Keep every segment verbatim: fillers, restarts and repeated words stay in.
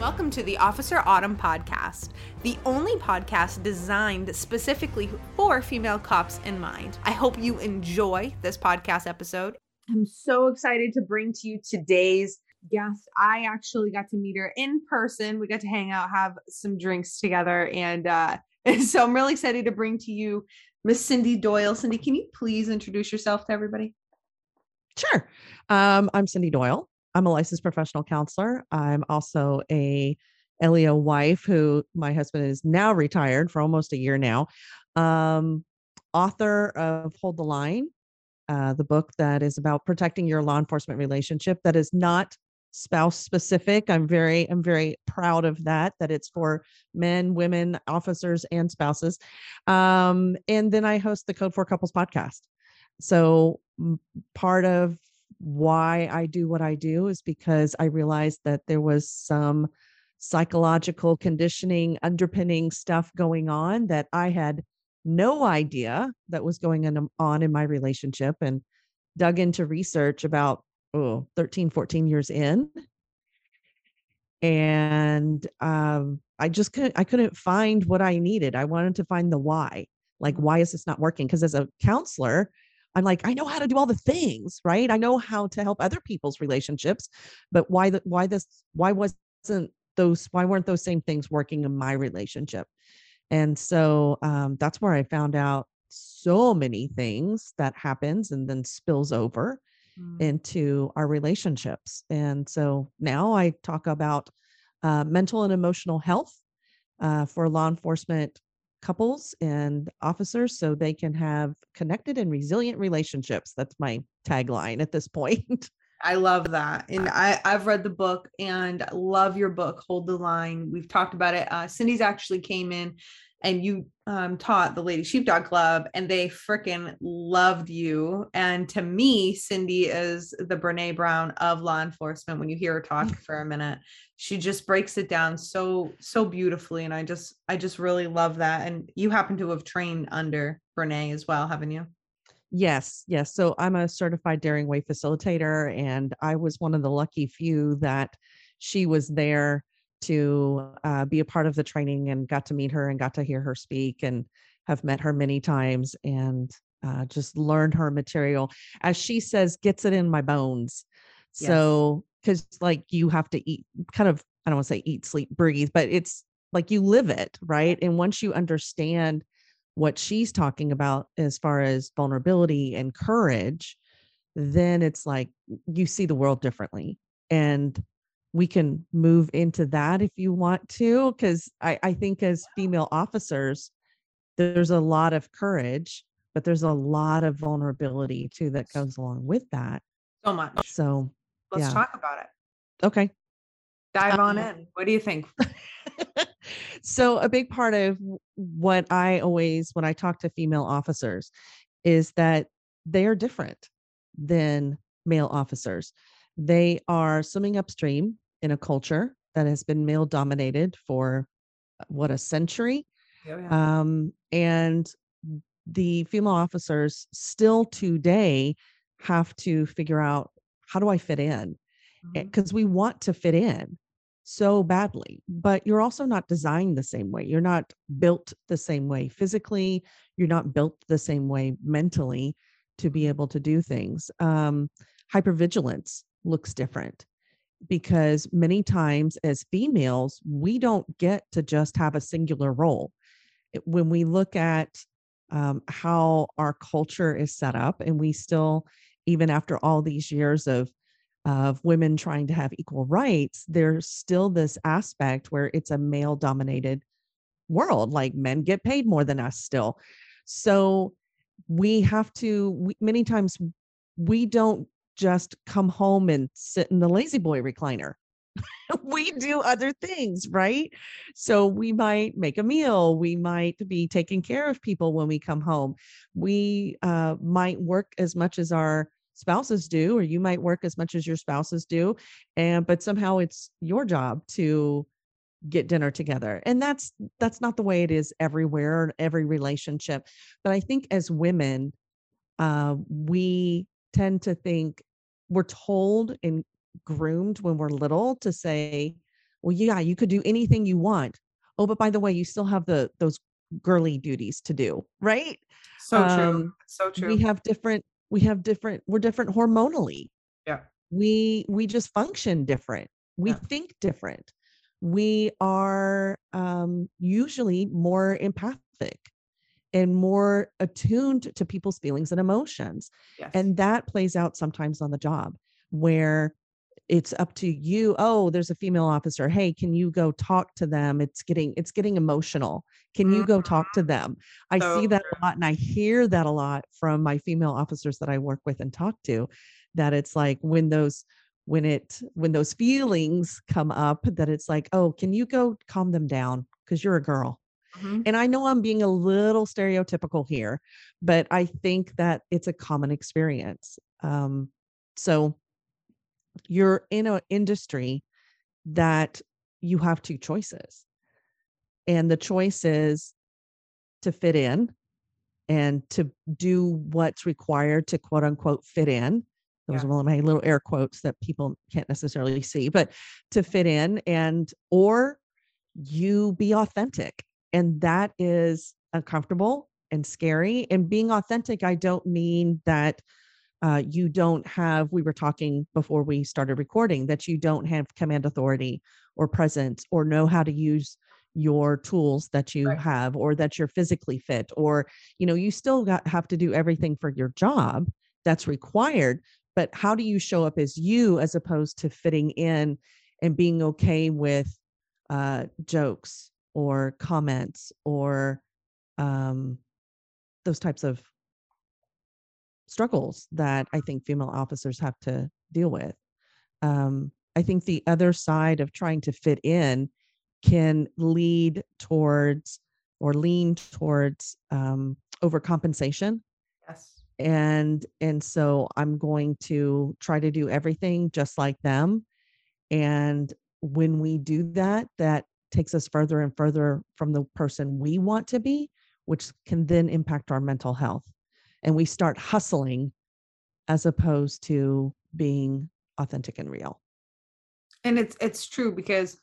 Welcome to the Officer Autumn Podcast, the only podcast designed specifically for female cops in mind. I hope you enjoy this podcast episode. I'm so excited to bring to you today's guest. I actually got to meet her in person. We got to hang out, have some drinks together. And, uh, and so I'm really excited to bring to you Miss Cindy Doyle. Cindy, can you please introduce yourself to everybody? Sure. Um, I'm Cindy Doyle. I'm a licensed professional counselor. I'm also a L E O wife who my husband is now retired for almost a year now. Um, author of Hold the Line, uh, the book that is about protecting your law enforcement relationship that is not spouse specific. I'm very, I'm very proud of that, that it's for men, women, officers, and spouses. Um, and then I host the Code for Couples podcast. So part of why I do what I do is because I realized that there was some psychological conditioning, underpinning stuff going on that I had no idea that was going on in my relationship, and dug into research about oh, thirteen, fourteen years in. And um, I just couldn't, I couldn't find what I needed. I wanted to find the why, like, why is this not working? Because as a counselor, I'm like, I know how to do all the things, right? I know how to help other people's relationships, but why, the, why this, why wasn't those, why weren't those same things working in my relationship? And so um, that's where I found out so many things that happens and then spills over mm. into our relationships. And so now I talk about uh, mental and emotional health uh, for law enforcement couples and officers, so they can have connected and resilient relationships. That's my tagline at this point. I love that. And I, I've read the book and love your book, Hold the Line. We've talked about it. Uh, Cindy's actually came in and you um, taught the Lady Sheepdog Club, and they freaking loved you. And to me, Cindy is the Brené Brown of law enforcement. When you hear her talk for a minute, she just breaks it down so, so beautifully. And I just, I just really love that. And you happen to have trained under Brené as well, haven't you? Yes. Yes. So I'm a certified Daring Way facilitator, and I was one of the lucky few that she was there to uh, be a part of the training, and got to meet her and got to hear her speak, and have met her many times, and uh, just learned her material. As she says, gets it in my bones. Yes. So, cause like you have to eat kind of, I don't want to say eat, sleep, breathe, but it's like you live it, right? And once you understand what she's talking about as far as vulnerability and courage, then it's like you see the world differently. And we can move into that if you want to, because I, I think as female officers, there's a lot of courage, but there's a lot of vulnerability too that goes along with that. So much. So let's yeah. talk about it. Okay. Dive on um, in. What do you think? So a big part of what I always, when I talk to female officers, is that they are different than male officers. They are swimming upstream in a culture that has been male dominated for what, a century. Oh, yeah. Um, and the female officers still today have to figure out, how do I fit in? Because mm-hmm. we want to fit in so badly, but you're also not designed the same way. You're not built the same way physically. You're not built the same way mentally to be able to do things. Um, hypervigilance looks different, because many times as females, we don't get to just have a singular role. When we look at um, how our culture is set up, and we still, even after all these years of of women trying to have equal rights, there's still this aspect where it's a male dominated world, like men get paid more than us still. So we have to, we, many times we don't just come home and sit in the lazy boy recliner. We do other things, right? So we might make a meal. We might be taking care of people when we come home. We uh, might work as much as our spouses do, or you might work as much as your spouses do. And, but somehow it's your job to get dinner together. And that's, that's not the way it is everywhere in every relationship. But I think as women, uh, we tend to think, we're told and groomed when we're little to say, well, yeah, you could do anything you want. Oh, but by the way, you still have the those girly duties to do, right? So um, true. So true. We have different, we have different, we're different hormonally. Yeah. We, we just function different. We yeah. think different. We are um, usually more empathic and more attuned to people's feelings and emotions. Yes. And that plays out sometimes on the job where it's up to you. Oh, there's a female officer. Hey, can you go talk to them? It's getting, it's getting emotional. Can you go talk to them? I so see that true. a lot. And I hear that a lot from my female officers that I work with and talk to, that it's like when those, when it, when those feelings come up, that it's like, oh, can you go calm them down? 'Cause you're a girl. Mm-hmm. And I know I'm being a little stereotypical here, but I think that it's a common experience. Um, so you're in an industry that you have two choices, and the choice is to fit in and to do what's required to quote unquote fit in. Those yeah. are one of my little air quotes that people can't necessarily see, but to fit in, and, or you be authentic. And that is uncomfortable and scary. And being authentic, I don't mean that uh, you don't have, we were talking before we started recording, that you don't have command authority or presence or know how to use your tools that you right. have, or that you're physically fit, or, you know, you still got, have to do everything for your job that's required. But how do you show up as you, as opposed to fitting in and being okay with uh, jokes or comments, or um, those types of struggles that I think female officers have to deal with. Um, I think the other side of trying to fit in can lead towards or lean towards um, overcompensation. Yes. And, and so I'm going to try to do everything just like them. And when we do that, that takes us further and further from the person we want to be, which can then impact our mental health. And we start hustling as opposed to being authentic and real. And it's, it's true, because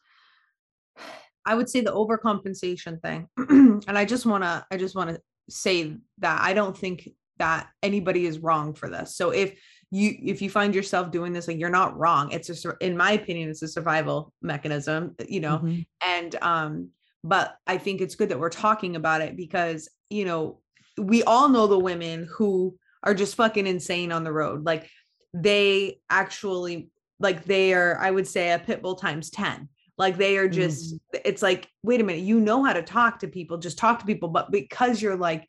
I would say the overcompensation thing. And I just want to, I just want to say that I don't think that anybody is wrong for this. So if you, if you find yourself doing this, like, you're not wrong. It's just, in my opinion, it's a survival mechanism, you know? Mm-hmm. And, um, but I think it's good that we're talking about it, because, you know, we all know the women who are just fucking insane on the road. Like, they actually, like, they are, I would say, a pit bull times ten. Like, they are just, mm-hmm. it's like, wait a minute, you know how to talk to people, just talk to people. But because you're like,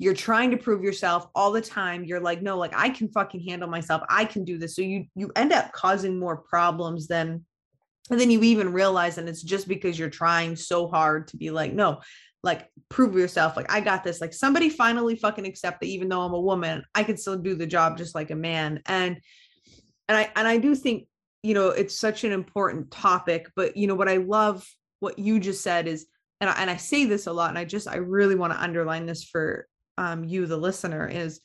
you're trying to prove yourself all the time, you're like, no, like, I can fucking handle myself. I can do this. So you, you end up causing more problems than, and then you even realize. And it's just because you're trying so hard to be like, no, like, prove yourself. Like, I got this, like, somebody finally fucking accept that even though I'm a woman, I can still do the job just like a man. And, and I, and I do think, you know, it's such an important topic, but you know, what I love, what you just said is, and I, and I say this a lot, and I just, I really want to underline this for, Um, you, the listener, is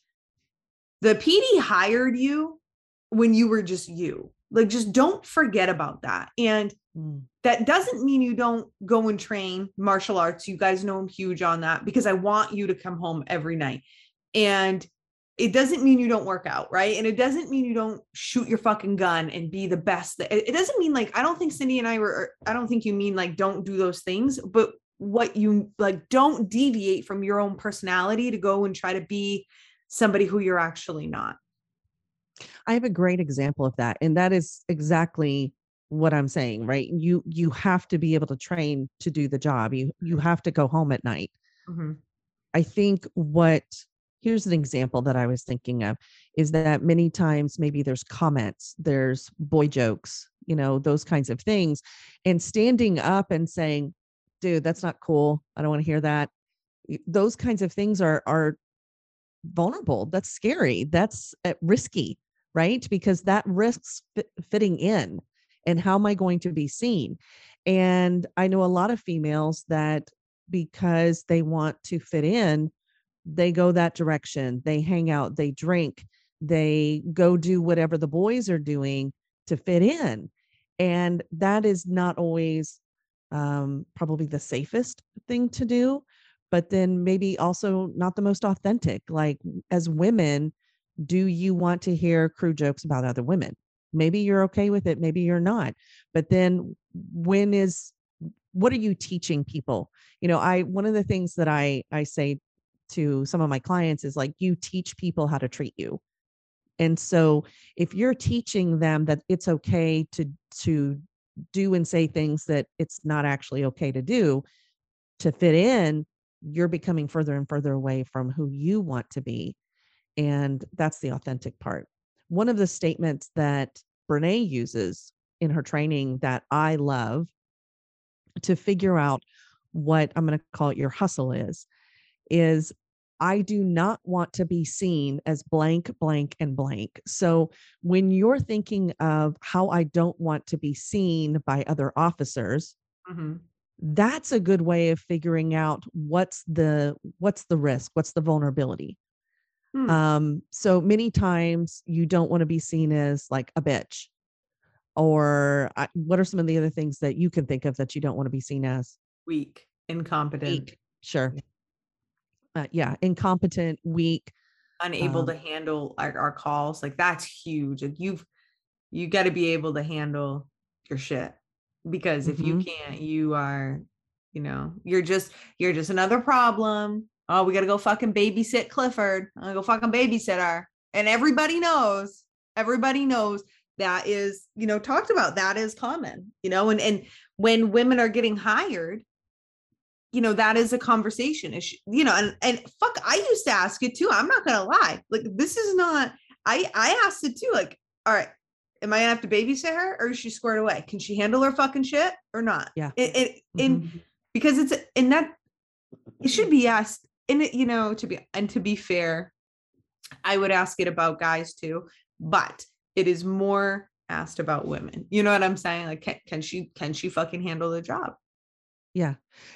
the P D hired you when you were just you. Like, just don't forget about that. And mm. that doesn't mean you don't go and train martial arts. You guys know I'm huge on that, because I want you to come home every night. And it doesn't mean you don't work out, right? And it doesn't mean you don't shoot your fucking gun and be the best. It doesn't mean, like, I don't think Cindy and I were, I don't think you mean like, don't do those things, but what you like, don't deviate from your own personality to go and try to be somebody who you're actually not. I have a great example of that. And that is exactly what I'm saying, right? You, you have to be able to train to do the job. You, you have to go home at night. Mm-hmm. I think what, here's an example that I was thinking of, is that many times maybe there's comments, there's boy jokes, you know, those kinds of things, and standing up and saying, dude, that's not cool, I don't want to hear that. Those kinds of things are, are vulnerable. That's scary. That's risky, right? Because that risks f- fitting in, and how am I going to be seen? And I know a lot of females that, because they want to fit in, they go that direction. They hang out, they drink, they go do whatever the boys are doing to fit in. And that is not always um, probably the safest thing to do, but then maybe also not the most authentic. Like, as women, do you want to hear crude jokes about other women? Maybe you're okay with it. Maybe you're not. But then when is, what are you teaching people? You know, I, one of the things that I, I say to some of my clients is like, you teach people how to treat you. And so if you're teaching them that it's okay to, to do and say things that it's not actually okay to do to fit in, you're becoming further and further away from who you want to be. And that's the authentic part. One of the statements that Brené uses in her training that I love to figure out what I'm going to call it your hustle is, is I do not want to be seen as blank, blank, and blank. So when you're thinking of how I don't want to be seen by other officers, mm-hmm. that's a good way of figuring out what's the, what's the risk, what's the vulnerability. Hmm. Um, so many times you don't want to be seen as like a bitch, or I, what are some of the other things that you can think of that you don't want to be seen as? Weak, incompetent. Weak. Sure. Uh, yeah. Incompetent, weak. Unable um, to handle our, our calls. Like, that's huge. Like, you've, you got to be able to handle your shit, because if mm-hmm. you can't, you are, you know, you're just, you're just another problem. Oh, we got to go fucking babysit Clifford. I'm gonna go fucking babysit her. And everybody knows, everybody knows that is, you know, talked about, that is common, you know, and, and when women are getting hired, you know, that is a conversation issue, you know, and, and fuck, I used to ask it too. I'm not going to lie. Like, this is not, I, I asked it too. Like, all right, am I gonna have to babysit her, or is she squared away? Can she handle her fucking shit or not? Yeah. It, it mm-hmm. and because it's, and that it should be asked. And, it, you know, to be, and to be fair, I would ask it about guys too, but it is more asked about women. You know what I'm saying? Like, can, can she, can she fucking handle the job? Yeah.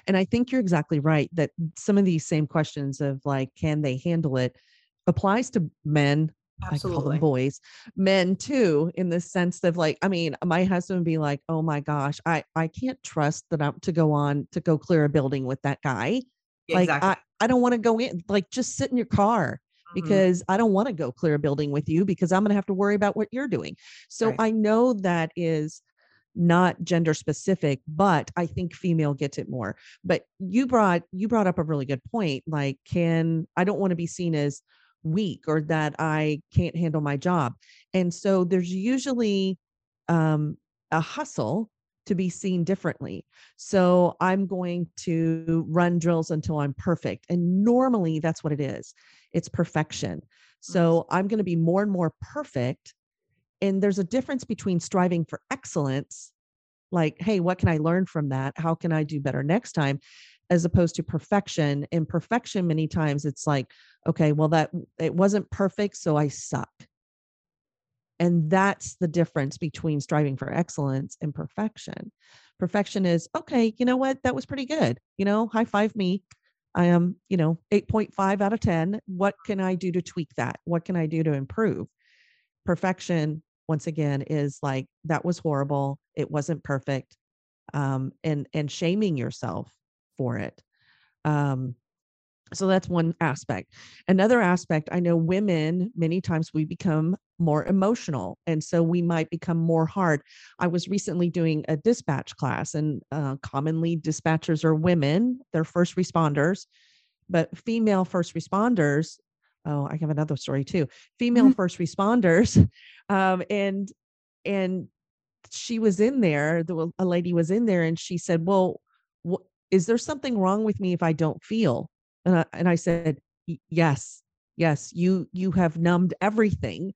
And I think you're exactly right that some of these same questions of like, can they handle it, applies to men. Absolutely. I call them boys, men too, in the sense of like, I mean, my husband would be like, oh my gosh, I, I can't trust that I'm to go on to go clear a building with that guy. Like, exactly. I, I don't want to go in, like, just sit in your car, because mm-hmm. I don't want to go clear a building with you, because I'm going to have to worry about what you're doing. So right. I know that is not gender specific, but I think female gets it more. But you brought, you brought up a really good point. Like, can, I don't want to be seen as weak, or that I can't handle my job. And so there's usually um, a hustle to be seen differently. So I'm going to run drills until I'm perfect. And normally that's what it is. It's perfection. So I'm going to be more and more perfect. And there's a difference between striving for excellence, like, hey, what can I learn from that? How can I do better next time? As opposed to perfection. And perfection, many times it's like, okay, well, that it wasn't perfect, so I suck. And that's the difference between striving for excellence and perfection. Perfection is, okay, you know what? That was pretty good. You know, high five me. I am, you know, eight point five out of ten. What can I do to tweak that? What can I do to improve? Perfection, once again, is like, that was horrible. It wasn't perfect. Um, and, and shaming yourself for it. Um, So that's one aspect. Another aspect, I know women, many times we become more emotional. And so we might become more hard. I was recently doing a dispatch class, and uh, commonly dispatchers are women, they're first responders, but female first responders. Oh, I have another story too. Female mm-hmm. first responders. Um, and, and she was in there, the, a lady was in there, and she said, well, wh- is there something wrong with me if I don't feel? And I, and I said, yes, yes, you, you have numbed everything,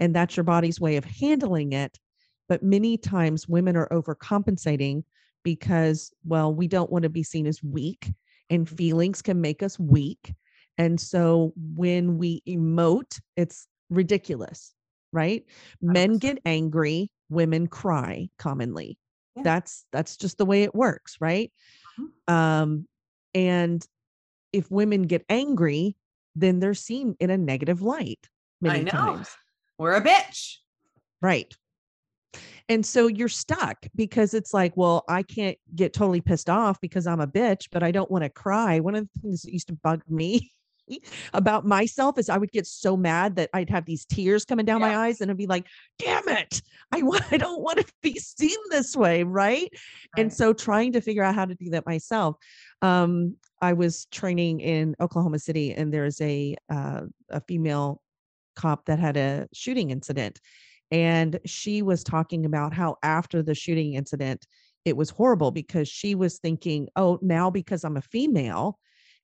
and that's your body's way of handling it. But many times women are overcompensating because, well, we don't want to be seen as weak, and feelings can make us weak. And so when we emote, it's ridiculous, right? Men get angry, women cry commonly. Yeah. That's, that's just the way it works. Right. Mm-hmm. Um, and if women get angry, then they're seen in a negative light. Many I know. Times. We're a bitch. Right. And so you're stuck because it's like, well, I can't get totally pissed off because I'm a bitch, but I don't want to cry. One of the things that used to bug me about myself is I would get so mad that I'd have these tears coming down yeah. my eyes, and I'd be like, damn it, I want, I don't want to be seen this way. Right? Right. And so trying to figure out how to do that myself. Um, I was training in Oklahoma City, and there's a, uh, a female cop that had a shooting incident, and she was talking about how after the shooting incident, it was horrible because she was thinking, oh, now because I'm a female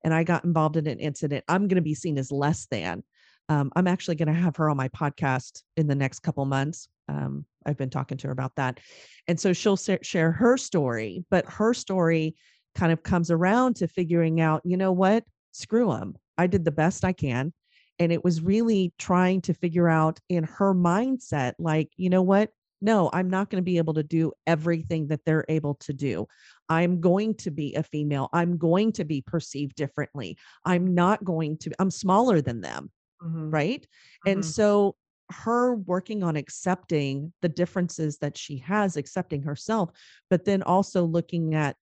and I got involved in an incident, I'm going to be seen as less than. Um, I'm actually going to have her on my podcast in the next couple months. Um, I've been talking to her about that. And so she'll share her story, but her story kind of comes around to figuring out, you know what, screw them. I did the best I can. And it was really trying to figure out in her mindset, like, you know what? No, I'm not going to be able to do everything that they're able to do. I'm going to be a female. I'm going to be perceived differently. I'm not going to, I'm smaller than them. Mm-hmm. Right. Mm-hmm. And so her working on accepting the differences that she has, accepting herself, but then also looking at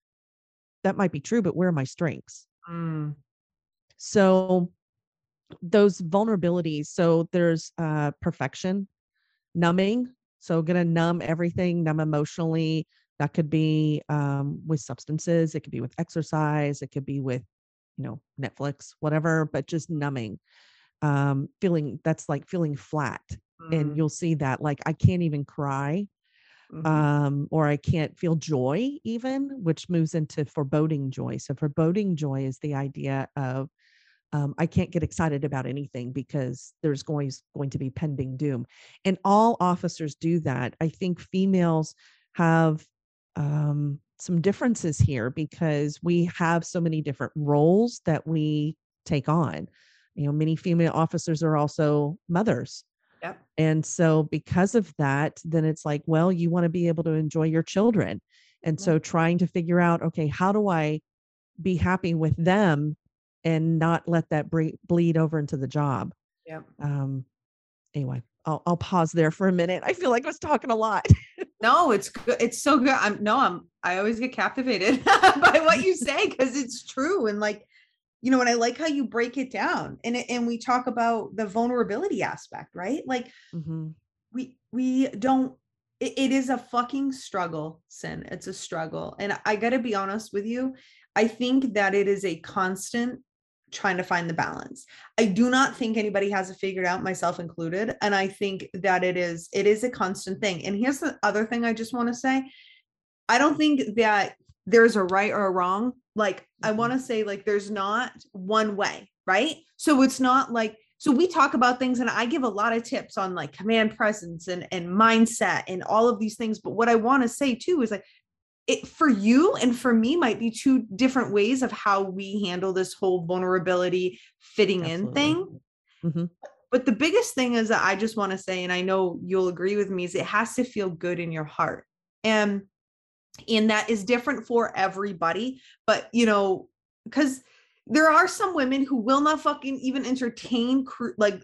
that might be true, but where are my strengths? Mm. So those vulnerabilities. So there's uh, perfection, numbing. So going to numb everything, numb emotionally. That could be um, with substances. It could be with exercise. It could be with, you know, Netflix, whatever, but just numbing, um, feeling that's like feeling flat. Mm. And you'll see that, like, I can't even cry. Mm-hmm. Um, or I can't feel joy even, which moves into foreboding joy. So foreboding joy is the idea of, um, I can't get excited about anything because there's going, going to be pending doom. And all officers do that. I think females have, um, some differences here because we have so many different roles that we take on. You know, many female officers are also mothers. Yep. And so because of that, then it's like, well, you want to be able to enjoy your children. And yep. so trying to figure out, okay, how do I be happy with them and not let that bre- bleed over into the job? Yeah. Um, anyway, I'll, I'll pause there for a minute. I feel like I was talking a lot. No, it's good. It's so good. I'm no, I'm, I always get captivated by what you say, because it's true. And like, you know, and I like how you break it down, and and we talk about the vulnerability aspect, right? Like mm-hmm. we, we don't, it, it is a fucking struggle, Sin. It's a struggle. And I gotta be honest with you. I think that it is a constant trying to find the balance. I do not think anybody has it figured out, myself included. And I think that it is, it is a constant thing. And here's the other thing I just want to say. I don't think that there's a right or a wrong. Like, I want to say, like, there's not one way, right? So it's not like, so we talk about things, and I give a lot of tips on like command presence and, and mindset and all of these things. But what I want to say too, is like, it for you and for me might be two different ways of how we handle this whole vulnerability fitting Absolutely. In thing. Mm-hmm. But the biggest thing is that I just want to say, and I know you'll agree with me, is it has to feel good in your heart. And And that is different for everybody, but you know, because there are some women who will not fucking even entertain cr- like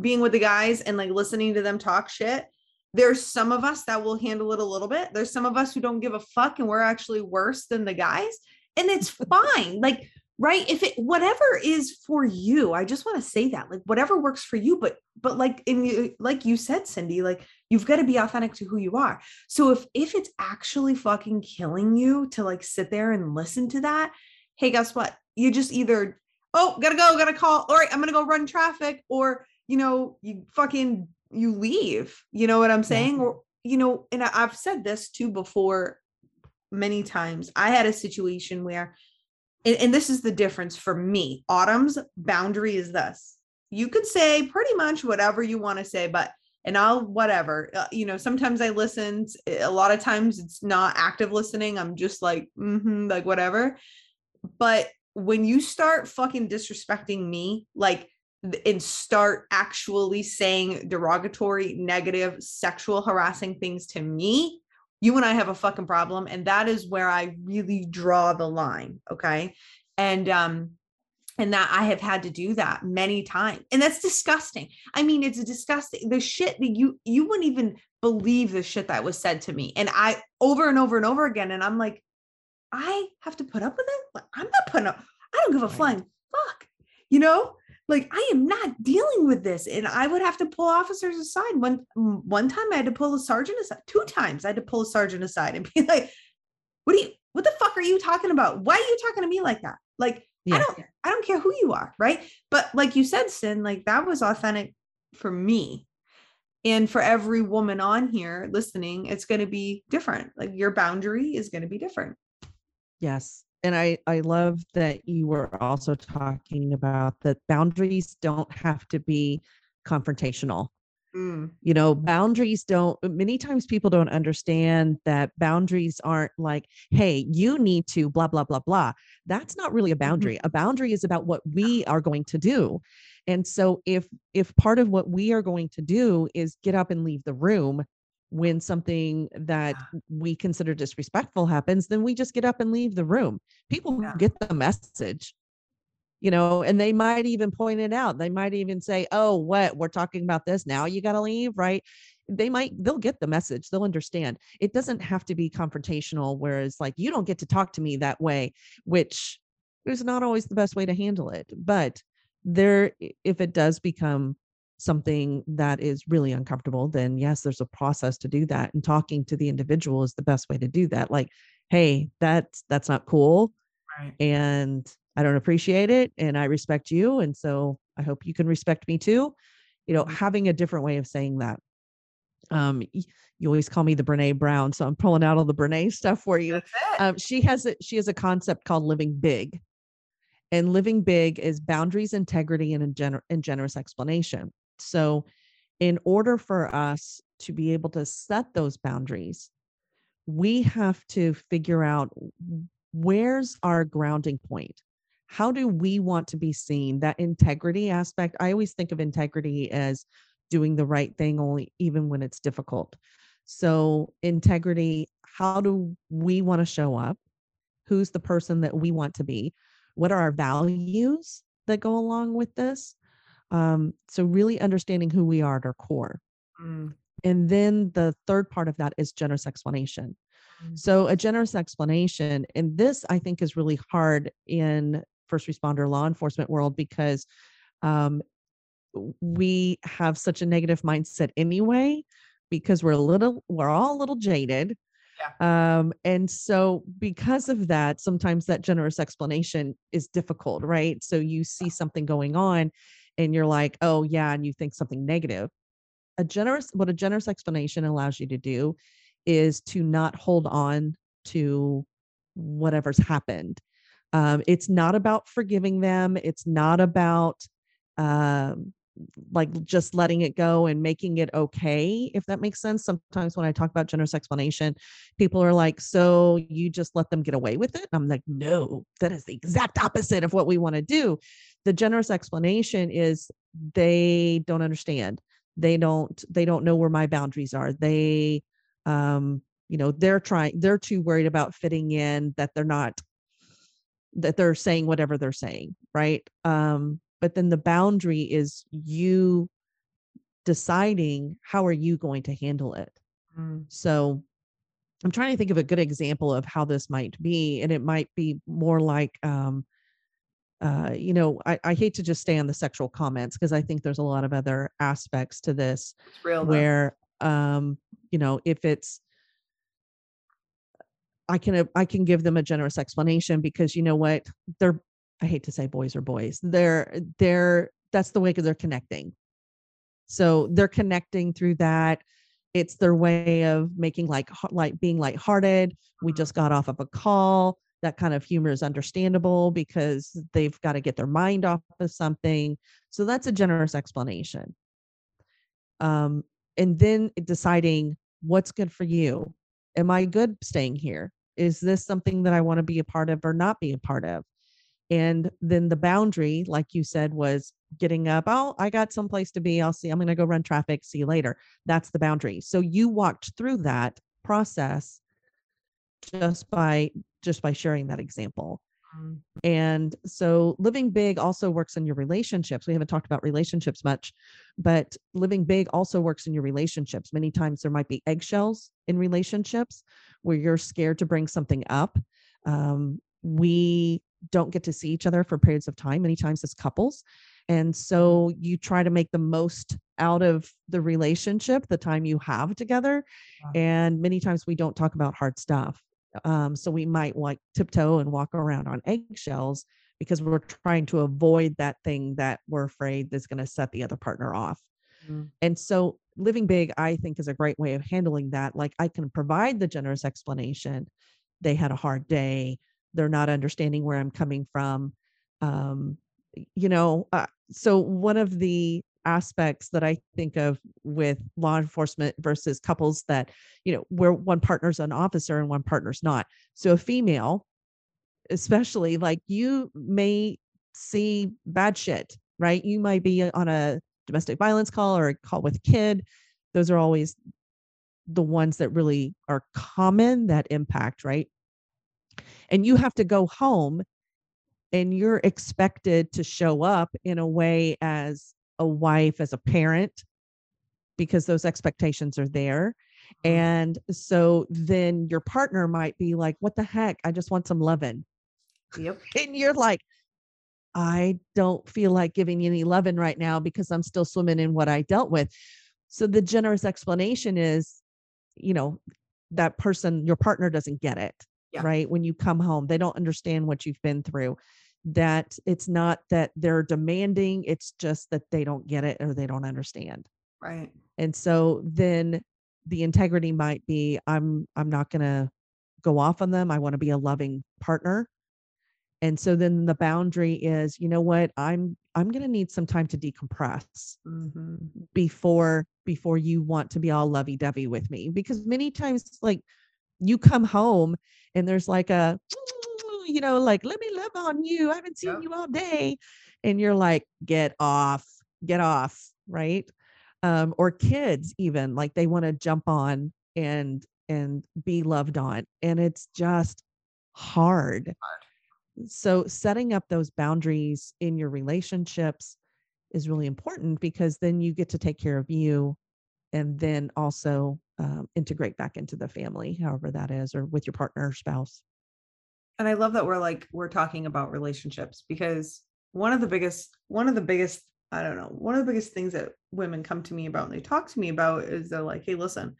being with the guys and like listening to them talk shit. There's some of us that will handle it a little bit. There's some of us who don't give a fuck, and we're actually worse than the guys, and it's fine. Like, right. If it, whatever is for you, I just want to say that, like, whatever works for you, but, but like, in you, like you said, Cindy, like, you've got to be authentic to who you are. So if, if it's actually fucking killing you to like sit there and listen to that, hey, guess what? You just either, oh, gotta go, gotta call. All right, I'm going to go run traffic, or, you know, you fucking, you leave, you know what I'm saying? Yeah. Or, you know, and I've said this too before many times. I had a situation where, And, and this is the difference for me. Autumn's boundary is this. You could say pretty much whatever you want to say, but, and I'll, whatever, uh, you know, sometimes I listen. A lot of times it's not active listening. I'm just like, mm-hmm, like whatever. But when you start fucking disrespecting me, like, and start actually saying derogatory, negative, sexual harassing things to me, you and I have a fucking problem. And that is where I really draw the line. Okay. And, um, And that I have had to do that many times. And that's disgusting. I mean, it's disgusting. The shit that you, you wouldn't even believe the shit that was said to me. And I, over and over and over again. And I'm like, I have to put up with it. I'm not putting up, I don't give a flying fuck, you know, like I am not dealing with this. And I would have to pull officers aside. One, one time I had to pull a sergeant aside, two times I had to pull a sergeant aside and be like, what do you, what the fuck are you talking about? Why are you talking to me like that? Like, yeah. I don't, I don't care who you are. Right. But like you said, Sin, like that was authentic for me. And for every woman on here listening, it's going to be different. Like your boundary is going to be different. Yes. And I, I love that you were also talking about that boundaries don't have to be confrontational. Mm. You know, boundaries don't, many times people don't understand that boundaries aren't like, hey, you need to blah, blah, blah, blah. That's not really a boundary. Mm-hmm. A boundary is about what we are going to do. And so if, if part of what we are going to do is get up and leave the room when something that yeah. we consider disrespectful happens, then we just get up and leave the room. People yeah. get the message. You know, and they might even point it out. They might even say, oh, what? We're talking about this now. You got to leave, right? They might, they'll get the message. They'll understand. It doesn't have to be confrontational, whereas like, you don't get to talk to me that way, which is not always the best way to handle it. But there, if it does become something that is really uncomfortable, then yes, there's a process to do that. And talking to the individual is the best way to do that. Like, hey, that's, that's not cool. Right. And I don't appreciate it. And I respect you. And so I hope you can respect me too. You know, having a different way of saying that. Um, you always call me the Brené Brown. So I'm pulling out all the Brené stuff for you. Um, she has a, she has a concept called living big, and living big is boundaries, integrity, and a gener- and generous explanation. So in order for us to be able to set those boundaries, we have to figure out where's our grounding point. How do we want to be seen? That integrity aspect, I always think of integrity as doing the right thing only, even when it's difficult. So integrity, how do we want to show up? Who's the person that we want to be? What are our values that go along with this? Um, so really understanding who we are at our core. Mm. And then the third part of that is generous explanation. Mm. So a generous explanation, and this I think is really hard in first responder law enforcement world, because um, we have such a negative mindset anyway, because we're a little, we're all a little jaded. Yeah. Um, and so because of that, sometimes that generous explanation is difficult, right? So you see something going on and you're like, oh yeah. And you think something negative. A generous, what a generous explanation allows you to do is to not hold on to whatever's happened. Um, it's not about forgiving them. It's not about um, like just letting it go and making it okay, if that makes sense. Sometimes when I talk about generous explanation, people are like, so you just let them get away with it? And I'm like, no, that is the exact opposite of what we want to do. The generous explanation is they don't understand. They don't, they don't know where my boundaries are. They, um, you know, they're trying, they're too worried about fitting in that they're not, that they're saying whatever they're saying, right? Um, but then the boundary is you deciding how are you going to handle it? Mm. So I'm trying to think of a good example of how this might be. And it might be more like, um, uh, you know, I, I hate to just stay on the sexual comments, because I think there's a lot of other aspects to this. It's real, where, um, you know, if it's, I can, I can give them a generous explanation, because you know what, they're, I hate to say boys are boys. They're, they're, that's the way, because they're connecting. So they're connecting through that. It's their way of making like, like being lighthearted. We just got off of a call. That kind of humor is understandable because they've got to get their mind off of something. So that's a generous explanation. Um, and then deciding what's good for you. Am I good staying here? Is this something that I want to be a part of or not be a part of? And then the boundary, like you said, was getting up. Oh, I got someplace to be. I'll see. I'm going to go run traffic. See you later. That's the boundary. So you walked through that process just by, just by sharing that example. And so living big also works in your relationships. We haven't talked about relationships much, but living big also works in your relationships. Many times there might be eggshells in relationships where you're scared to bring something up. Um, we don't get to see each other for periods of time, many times as couples. And so you try to make the most out of the relationship, the time you have together. Wow. And many times we don't talk about hard stuff. Um, so we might like tiptoe and walk around on eggshells because we're trying to avoid that thing that we're afraid is going to set the other partner off. Mm. And so living big, I think, is a great way of handling that. Like, I can provide the generous explanation. They had a hard day. They're not understanding where I'm coming from. Um, you know, uh, so one of the aspects that I think of with law enforcement versus couples that, you know, where one partner's an officer and one partner's not. So a female, especially, like, you may see bad shit, right? You might be on a domestic violence call or a call with a kid. Those are always the ones that really are common that impact, right? And you have to go home and you're expected to show up in a way as a wife, as a parent, because those expectations are there. And so then your partner might be like, what the heck? I just want some lovin'. Yep. And you're like, I don't feel like giving you any lovin' right now because I'm still swimming in what I dealt with. So the generous explanation is, you know, that person, your partner, doesn't get it. Yeah. Right? When you come home, they don't understand what you've been through. That it's not that they're demanding, it's just that they don't get it or they don't understand. Right. And so then the integrity might be, I'm, I'm not going to go off on them. I want to be a loving partner. And so then the boundary is, you know what, I'm, I'm going to need some time to decompress mm-hmm. before, before you want to be all lovey-dovey with me. Because many times, like, you come home and there's like a, you know, like, let me love on you. I haven't seen yeah. you all day. And you're like, get off, get off. Right. Um, or kids, even, like, they want to jump on and, and be loved on. And it's just hard. So setting up those boundaries in your relationships is really important, because then you get to take care of you and then also Um, integrate back into the family, however that is, or with your partner or spouse. And I love that we're like, we're talking about relationships, because one of the biggest, one of the biggest, I don't know, one of the biggest things that women come to me about and they talk to me about is they're like, hey, listen,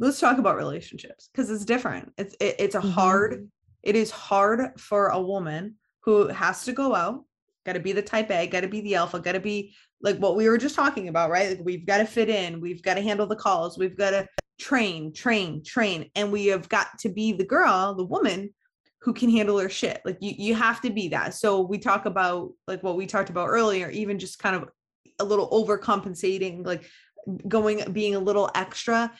let's talk about relationships, because it's different. It's, it, it's a mm-hmm. hard, it is hard for a woman who has to go out, got to be the type A, got to be the alpha, got to be like what we were just talking about, right? Like, we've got to fit in, we've got to handle the calls, we've got to train, train, train. And we have got to be the girl, the woman who can handle her shit. Like, you, you have to be that. So we talk about, like, what we talked about earlier, even just kind of a little overcompensating, like going, being a little extra.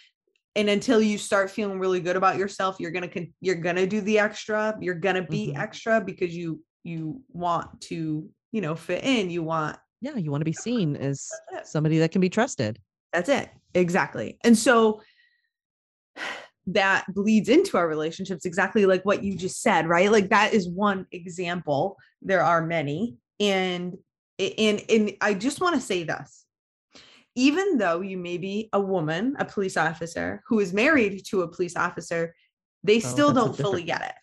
And until you start feeling really good about yourself, you're going to, you're going to do the extra, you're going to be mm-hmm. extra, because you, you want to, you know, fit in, you want, yeah, you want to be seen as somebody that can be trusted. That's it. Exactly. And so that bleeds into our relationships, exactly like what you just said, right? Like, that is one example. There are many. And, and, and I just want to say this, even though you may be a woman, a police officer who is married to a police officer, they oh, still don't fully different... get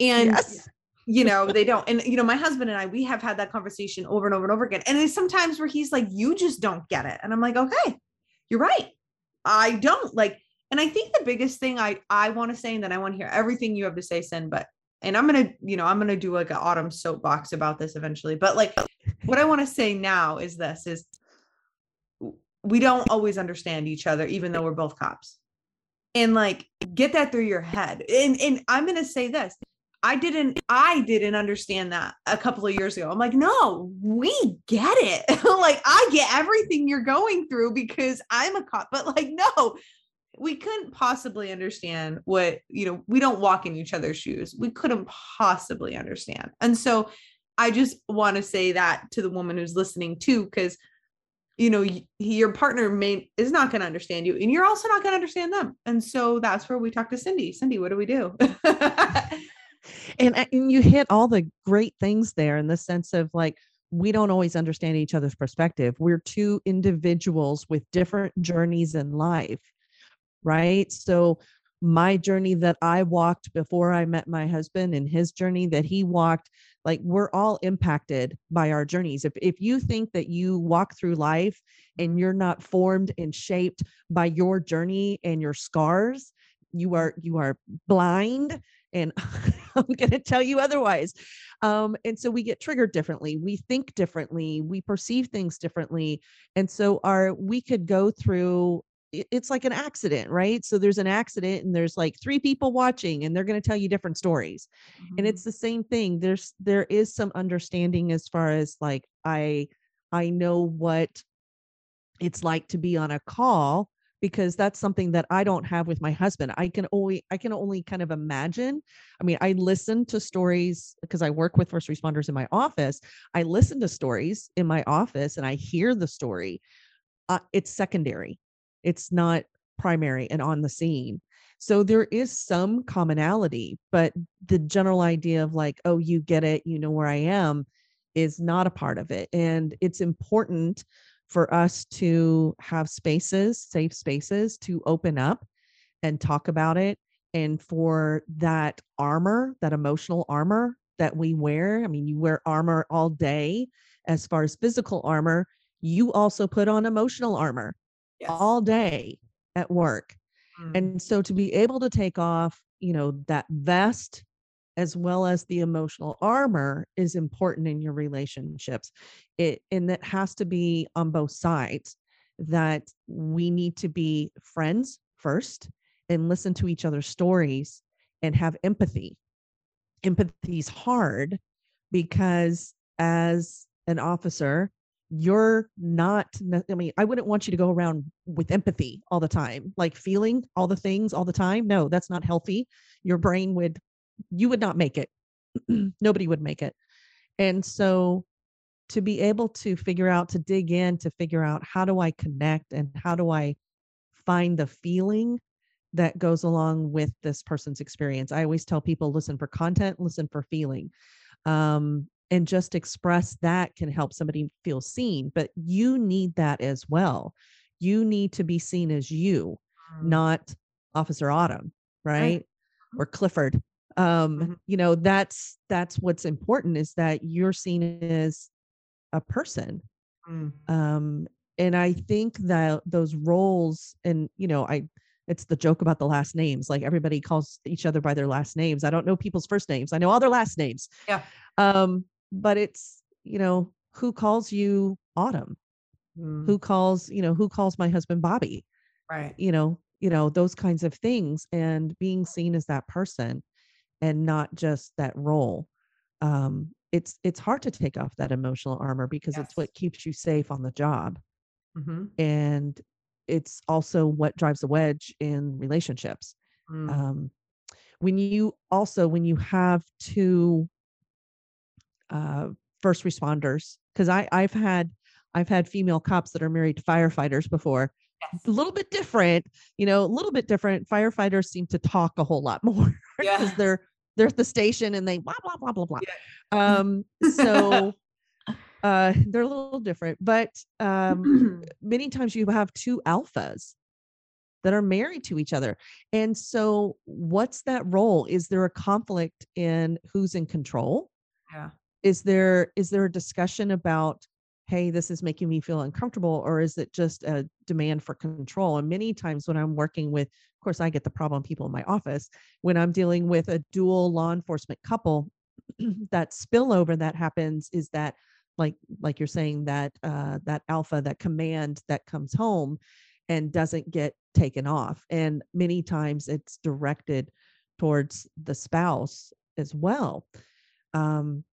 it. And yes. You know, they don't. And, you know, my husband and I, we have had that conversation over and over and over again. And there's sometimes where he's like, you just don't get it. And I'm like, okay, you're right. I don't like, and I think the biggest thing I, I want to say, and then I want to hear everything you have to say, Sin, but, and I'm going to, you know, I'm going to do like an Autumn soapbox about this eventually. But like, what I want to say now is this, is we don't always understand each other, even though we're both cops. And like, get that through your head. And, and I'm going to say this. I didn't, I didn't understand that a couple of years ago. I'm like, no, we get it. Like, I get everything you're going through because I'm a cop, but like, no, we couldn't possibly understand what, you know, we don't walk in each other's shoes. We couldn't possibly understand. And so I just want to say that to the woman who's listening too, because, you know, y- your partner may is not going to understand you, and you're also not going to understand them. And so that's where we talk to Cindy. Cindy, what do we do? And, I, and you hit all the great things there in the sense of like, we don't always understand each other's perspective. We're two individuals with different journeys in life, right? So my journey that I walked before I met my husband and his journey that he walked, like we're all impacted by our journeys. If if you think that you walk through life and you're not formed and shaped by your journey and your scars, you are, you are blind. And I'm going to tell you otherwise. Um, and so we get triggered differently. We think differently. We perceive things differently. And so our, we could go through, it's like an accident, right? So there's an accident and there's like three people watching and they're going to tell you different stories. Mm-hmm. And it's the same thing. There's, there is some understanding as far as like, I, I know what it's like to be on a call, because that's something that I don't have with my husband. I can only, I can only kind of imagine. I mean, I listen to stories because I work with first responders in my office. I listen to stories in my office and I hear the story. Uh, it's secondary. It's not primary and on the scene. So there is some commonality, but the general idea of like, oh, you get it, you know where I am, is not a part of it. And it's important for us to have spaces, safe spaces to open up and talk about it. And for that armor, that emotional armor that we wear, I mean, you wear armor all day, as far as physical armor, you also put on emotional armor yes. all day at work. Mm. And so to be able to take off, you know, that vest as well as the emotional armor is important in your relationships. It, and that has to be on both sides, that we need to be friends first and listen to each other's stories and have empathy. Empathy is hard because as an officer, you're not, I mean, I wouldn't want you to go around with empathy all the time, like feeling all the things all the time. No, that's not healthy. Your brain would, you would not make it. Nobody would make it. And so to be able to figure out, to dig in, to figure out how do I connect and how do I find the feeling that goes along with this person's experience. I always tell people, listen for content, listen for feeling. Um, and just express that can help somebody feel seen, but you need that as well. You need to be seen as you, not Officer Autumn, right? right. Or Clifford. Um, mm-hmm. You know, that's, that's what's important is that you're seen as a person. Mm. Um, and I think that those roles and, you know, I, it's the joke about the last names. Like everybody calls each other by their last names. I don't know people's first names. I know all their last names. Yeah. Um, but it's, you know, who calls you Autumn? Mm. Who calls, you know, who calls my husband Bobby? Right. You know, you know, those kinds of things and being seen as that person. And not just that role. Um, it's, it's hard to take off that emotional armor because yes. it's what keeps you safe on the job. Mm-hmm. And it's also what drives the wedge in relationships. Mm. Um, when you also, when you have two uh, first responders, cause I I've had, I've had female cops that are married to firefighters before. A little bit different, you know, a little bit different. Firefighters seem to talk a whole lot more because yeah. they're, they're at the station and they blah, blah, blah, blah, blah. Yeah. Um, so, uh, they're a little different, but, um, many times you have two alphas that are married to each other. And so what's that role? Is there a conflict in who's in control? Yeah. Is there, is there a discussion about, hey, this is making me feel uncomfortable, or is it just a demand for control? And many times when I'm working with, of course, I get the problem people in my office, when I'm dealing with a dual law enforcement couple, that spillover that happens is that like, like you're saying that, uh, that alpha, that command that comes home and doesn't get taken off. And many times it's directed towards the spouse as well. Um,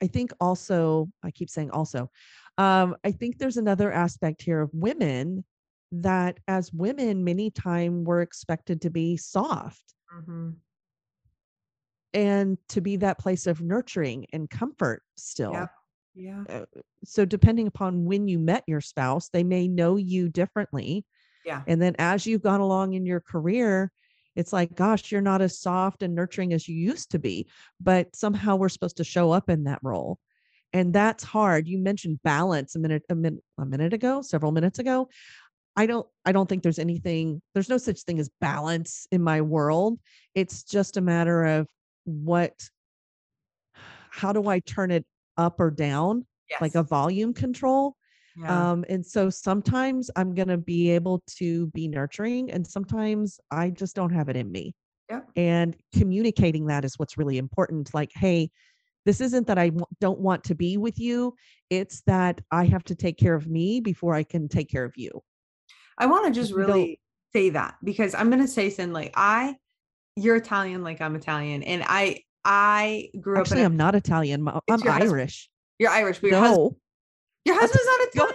I think also, I keep saying also, um, I think there's another aspect here of women that as women, many times we're expected to be soft mm-hmm. and to be that place of nurturing and comfort still. Yeah. Yeah. Uh, so depending upon when you met your spouse, they may know you differently. Yeah. And then as you've gone along in your career, It's like, gosh, you're not as soft and nurturing as you used to be, but somehow we're supposed to show up in that role. And that's hard. You mentioned balance a minute, a minute, a minute ago, several minutes ago. I don't, I don't think there's anything, there's no such thing as balance in my world. It's just a matter of what, how do I turn it up or down? Yes. Like a volume control. Yeah. Um, and so sometimes I'm going to be able to be nurturing and sometimes I just don't have it in me. Yeah. And communicating that is what's really important. Like, hey, this isn't that I don't want to be with you. It's that I have to take care of me before I can take care of you. I want to just really don't. say that because I'm going to say something like I, you're Italian, like I'm Italian. And I, I grew Actually, up. Actually, I'm not Italian. I'm Irish. Husband. You're Irish. But your, no. husband, your husband's t- not Italian.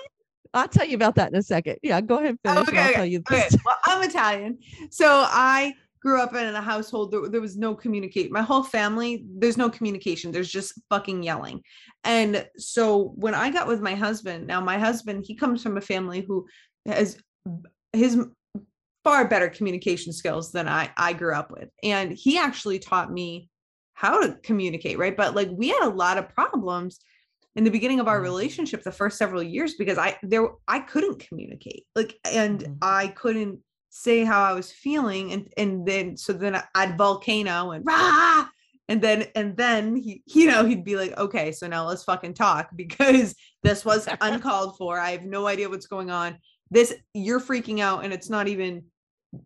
I'll tell you about that in a second. Yeah. Go ahead. And finish. Oh, okay, and I'll okay. tell you this. Okay. Well, I'm Italian. So I grew up in a household. There, there was no communicate. My whole family, there's no communication. There's just fucking yelling. And so when I got with my husband, now my husband, he comes from a family who has his far better communication skills than I, I grew up with. And he actually taught me how to communicate. Right. But like, we had a lot of problems in the beginning of our relationship, the first several years, because I, there, I couldn't communicate like, and mm-hmm. I couldn't say how I was feeling. And, and then, so then I'd volcano and rah, and then, and then he, you know, he'd be like, okay, so now let's fucking talk because this was uncalled for. I have no idea what's going on. This you're freaking out and it's not even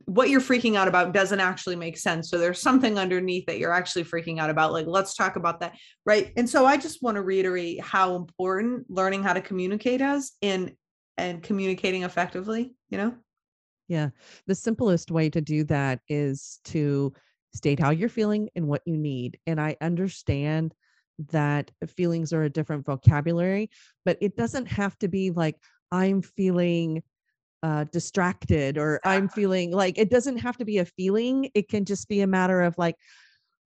what you're freaking out about doesn't actually make sense. So there's something underneath that you're actually freaking out about. Like, let's talk about that. Right. And so I just want to reiterate how important learning how to communicate is in and communicating effectively, you know? Yeah. The simplest way to do that is to state how you're feeling and what you need. And I understand that feelings are a different vocabulary, but it doesn't have to be like, I'm feeling uh, distracted or I'm feeling like it doesn't have to be a feeling. It can just be a matter of like,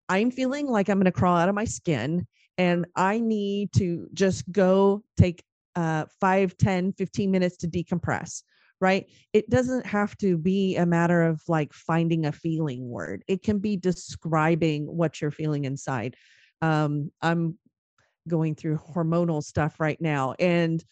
I'm feeling like I'm going to crawl out of my skin and I need to just go take uh, five, ten, fifteen minutes to decompress, right? It doesn't have to be a matter of like finding a feeling word. It can be describing what you're feeling inside. Um, I'm going through hormonal stuff right now. And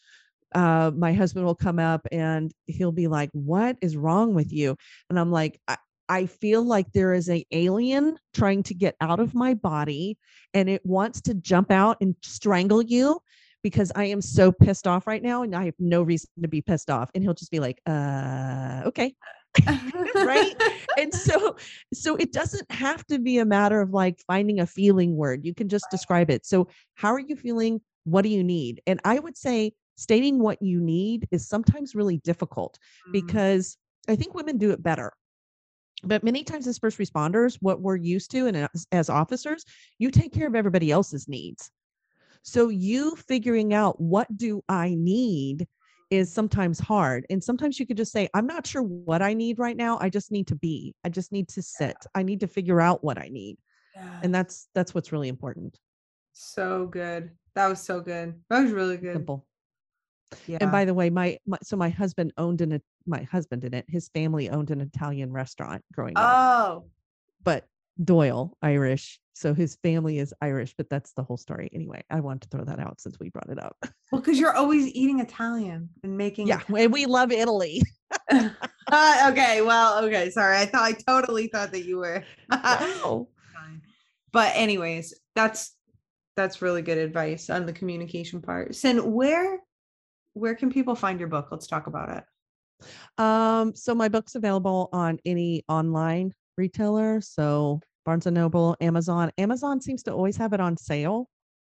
uh, my husband will come up and he'll be like, what is wrong with you? And I'm like, I, I feel like there is an alien trying to get out of my body and it wants to jump out and strangle you because I am so pissed off right now. And I have no reason to be pissed off. And he'll just be like, uh, okay. Right. And so, so it doesn't have to be a matter of like finding a feeling word. You can just describe it. So how are you feeling? What do you need? And I would say, stating what you need is sometimes really difficult because I think women do it better. But many times as first responders, what we're used to, and as, as officers, you take care of everybody else's needs. So you figuring out what do I need is sometimes hard. And sometimes you could just say, I'm not sure what I need right now. I just need to be, I just need to sit. I need to figure out what I need. Yeah. And that's, that's what's really important. So good. That was so good. That was really good. Simple. Yeah. And by the way, my, my so my husband owned an my husband didn't his family owned an Italian restaurant growing oh. up. Oh, but Doyle, Irish, so his family is Irish. But that's the whole story. Anyway, I wanted to throw that out since we brought it up. Well, because you're always eating Italian and making yeah, Italian. And we love Italy. uh, okay, well, okay, sorry. I thought I totally thought that you were. No. But anyways, that's that's really good advice on the communication part. Sin, where. Where can people find your book? Let's talk about it. Um, so my book's available on any online retailer. So Barnes and Noble, Amazon. Amazon seems to always have it on sale.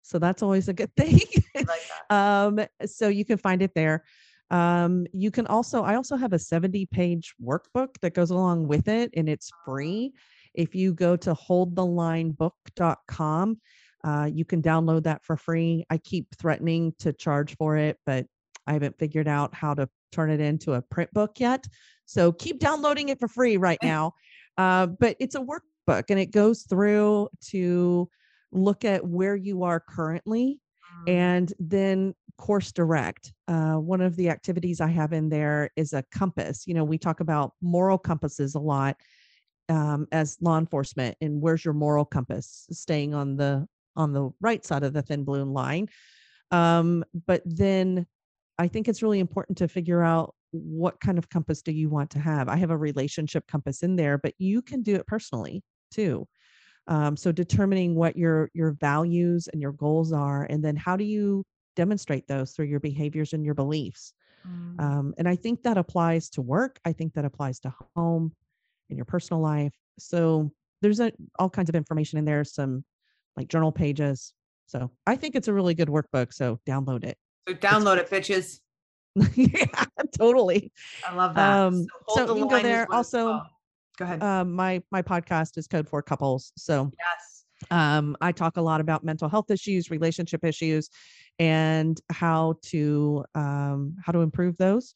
So that's always a good thing. I like that. um, so you can find it there. Um, you can also, I also have a seventy page workbook that goes along with it and it's free. If you go to hold the line book dot com, uh, you can download that for free. I keep threatening to charge for it, but I haven't figured out how to turn it into a print book yet. So keep downloading it for free right now. Uh, but it's a workbook and it goes through to look at where you are currently and then course direct. Uh, one of the activities I have in there is a compass. You know, we talk about moral compasses a lot. um, as law enforcement, and where's your moral compass, staying on the on the right side of the thin blue line. Um, but then I think it's really important to figure out what kind of compass do you want to have. I have a relationship compass in there, but you can do it personally too. Um, so determining what your your values and your goals are, and then how do you demonstrate those through your behaviors and your beliefs. Mm. Um, and I think that applies to work. I think that applies to home and your personal life. So there's a, all kinds of information in there, some like journal pages. So I think it's a really good workbook. So download it. So download it's- it, bitches. Yeah, totally. I love that. Um, so, so you can go there. Also, go ahead. Um, my, my podcast is Code for Couples. So yes. um, I talk a lot about mental health issues, relationship issues, and how to, um, how to improve those.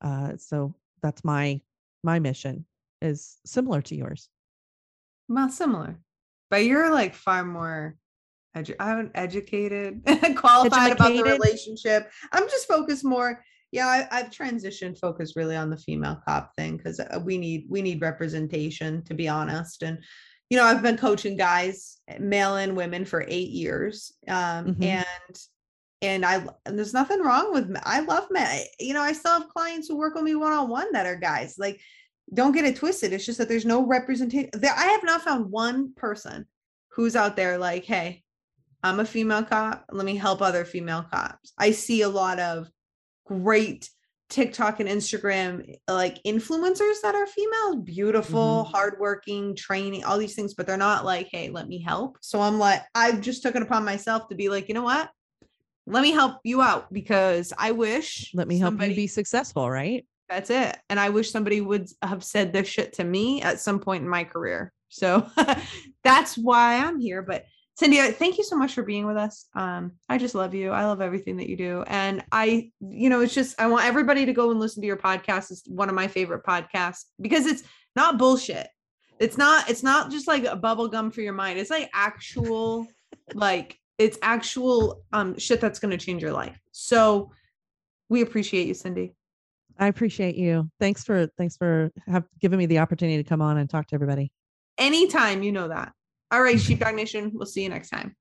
Uh, so that's my, my mission is similar to yours. Well, similar, but you're like far more edu- I'm educated, qualified educated. about the relationship. I'm just focused more. Yeah, I, I've transitioned focus really on the female cop thing because we need we need representation, to be honest. And you know, I've been coaching guys, male and women, for eight years, um, mm-hmm. and and I and there's nothing wrong with me. I love men. You know, I still have clients who work with me one on one that are guys. Like, don't get it twisted. It's just that there's no representation. I have not found one person who's out there like, hey, I'm a female cop. Let me help other female cops. I see a lot of great TikTok and Instagram like influencers that are female, beautiful, mm-hmm. hardworking, training, all these things, but they're not like, hey, let me help. So I'm like, I've just took it upon myself to be like, you know what? Let me help you out because I wish let me help somebody- you be successful, right? That's it. And I wish somebody would have said this shit to me at some point in my career. So that's why I'm here. But Cindy, thank you so much for being with us. Um, I just love you. I love everything that you do. And I, you know, it's just, I want everybody to go and listen to your podcast. It's one of my favorite podcasts because it's not bullshit. It's not, it's not just like a bubble gum for your mind. It's like actual, like it's actual um, shit that's going to change your life. So we appreciate you, Cindy. I appreciate you. Thanks for, thanks for have giving me the opportunity to come on and talk to everybody. Anytime, you know that. All right, Sheepdog Nation, we'll see you next time.